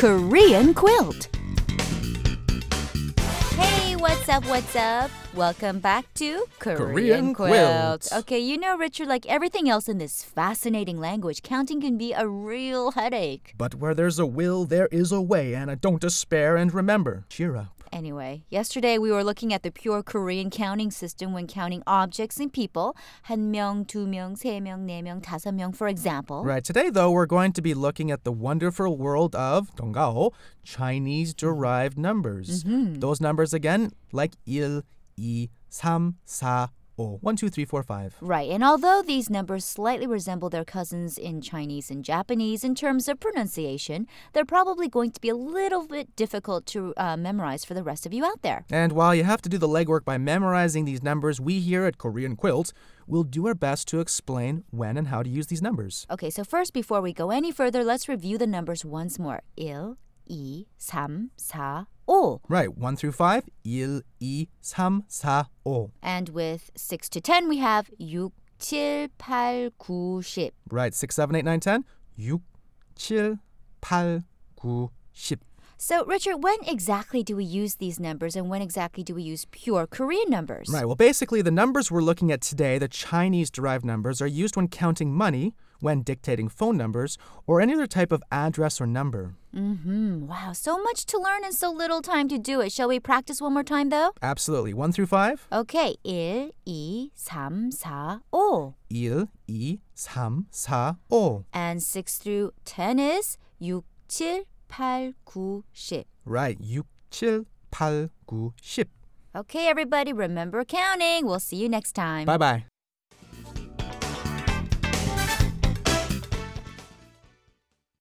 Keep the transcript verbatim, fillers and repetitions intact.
Korean Quilt. Hey, what's up, what's up? Welcome back to Korean, Korean Quilt. Quilt. Okay, you know, Richard, like everything else in this fascinating language, counting can be a real headache. But where there's a will, there is a way, Anna. Don't despair and remember, cheer up. Anyway, yesterday we were looking at the pure Korean counting system when counting objects and people. 한 명, 두 명, 세 명, 네 명, 다섯 명, for example. Right, today though we're going to be looking at the wonderful world of, 동가오, Chinese-derived numbers. Mm-hmm. Those numbers again, like 일, 이, 삼, 사, one, two, three, four, five. Right, and although these numbers slightly resemble their cousins in Chinese and Japanese in terms of pronunciation, they're probably going to be a little bit difficult to uh, memorize for the rest of you out there. And while you have to do the legwork by memorizing these numbers, we here at Korean Quilt will do our best to explain when and how to use these numbers. Okay, so first, before we go any further, let's review the numbers once more. 일, 이, 삼, 사, 오. Right, one through five, 일, 이, 삼, 사, 오. And with six to ten, we have 육, 칠, 팔, 구, 십. Right, six, seven, eight, nine, ten. 육, 칠, 팔, 구, 십. So, Richard, when exactly do we use these numbers and when exactly do we use pure Korean numbers? Right, well, basically, the numbers we're looking at today, the Chinese-derived numbers, are used when counting money, when dictating phone numbers, or any other type of address or number. Mm-hmm. Wow, so much to learn and so little time to do it. Shall we practice one more time, though? Absolutely. One through five? Okay. 일, 이, 삼, 사, 오. 일, 이, 삼, 사, 오. And six through ten is 육, 칠, 팔, 구, 십. Right. 육, 칠, 팔, 구, 십. Okay, everybody, remember counting. We'll see you next time. Bye-bye.